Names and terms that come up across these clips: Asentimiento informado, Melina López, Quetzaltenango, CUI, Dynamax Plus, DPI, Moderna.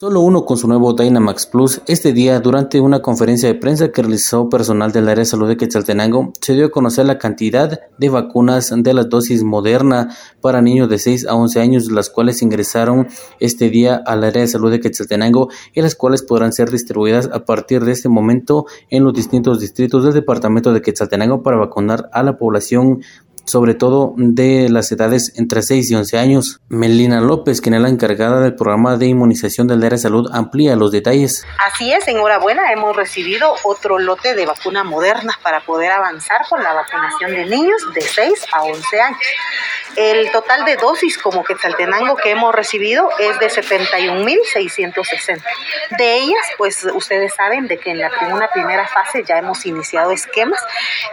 Solo uno con su nuevo Dynamax Plus. Este día, durante una conferencia de prensa que realizó personal del área de salud de Quetzaltenango, se dio a conocer la cantidad de vacunas de las dosis Moderna para niños de 6 a 11 años, las cuales ingresaron este día al área de salud de Quetzaltenango y las cuales podrán ser distribuidas a partir de este momento en los distintos distritos del departamento de Quetzaltenango para vacunar a la población, sobre todo de las edades entre 6 y 11 años. Melina López, quien es la encargada del programa de inmunización del área de salud, amplía los detalles. Así es, enhorabuena, hemos recibido otro lote de vacuna Moderna para poder avanzar con la vacunación de niños de 6 a 11 años. El total de dosis como Quetzaltenango que hemos recibido es de 71.660. De ellas, pues ustedes saben de que en una primera fase ya hemos iniciado esquemas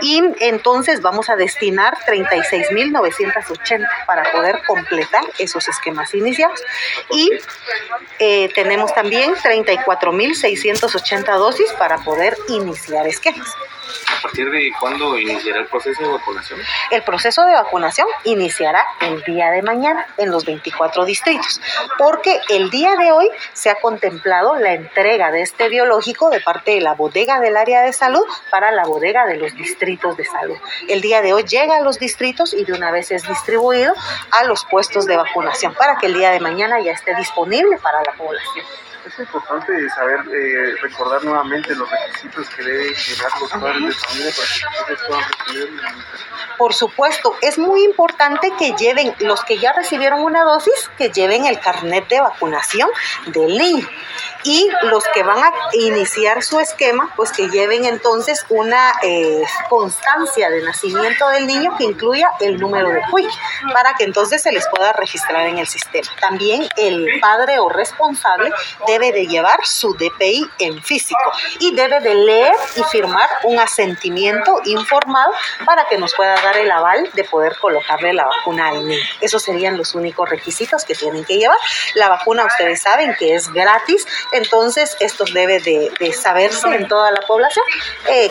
y entonces vamos a destinar 36.980 para poder completar esos esquemas iniciados. Y tenemos también 34.680 dosis para poder iniciar esquemas. ¿A partir de cuándo iniciará el proceso de vacunación? El proceso de vacunación iniciará el día de mañana en los 24 distritos, porque el día de hoy se ha contemplado la entrega de este biológico de parte de la bodega del área de salud para la bodega de los distritos de salud. El día de hoy llega a los distritos y de una vez es distribuido a los puestos de vacunación para que el día de mañana ya esté disponible para la población. Es importante saber, recordar nuevamente los requisitos que deben llevar los padres de familia para que ustedes puedan recibir. Por supuesto, es muy importante que lleven, los que ya recibieron una dosis, que lleven el carnet de vacunación del niño. Y los que van a iniciar su esquema, pues que lleven entonces una constancia de nacimiento del niño que incluya el número de CUI, para que entonces se les pueda registrar en el sistema. También el padre o responsable debe de llevar su DPI en físico y debe de leer y firmar un asentimiento informado para que nos pueda dar el aval de poder colocarle la vacuna al niño. Esos serían los únicos requisitos que tienen que llevar. La vacuna, ustedes saben que es gratis. Entonces, esto debe de saberse en toda la población,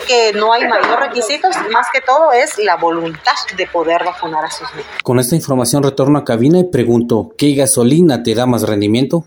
que no hay mayor requisitos, más que todo es la voluntad de poder vacunar a sus niños. Con esta información retorno a cabina y pregunto, ¿qué gasolina te da más rendimiento?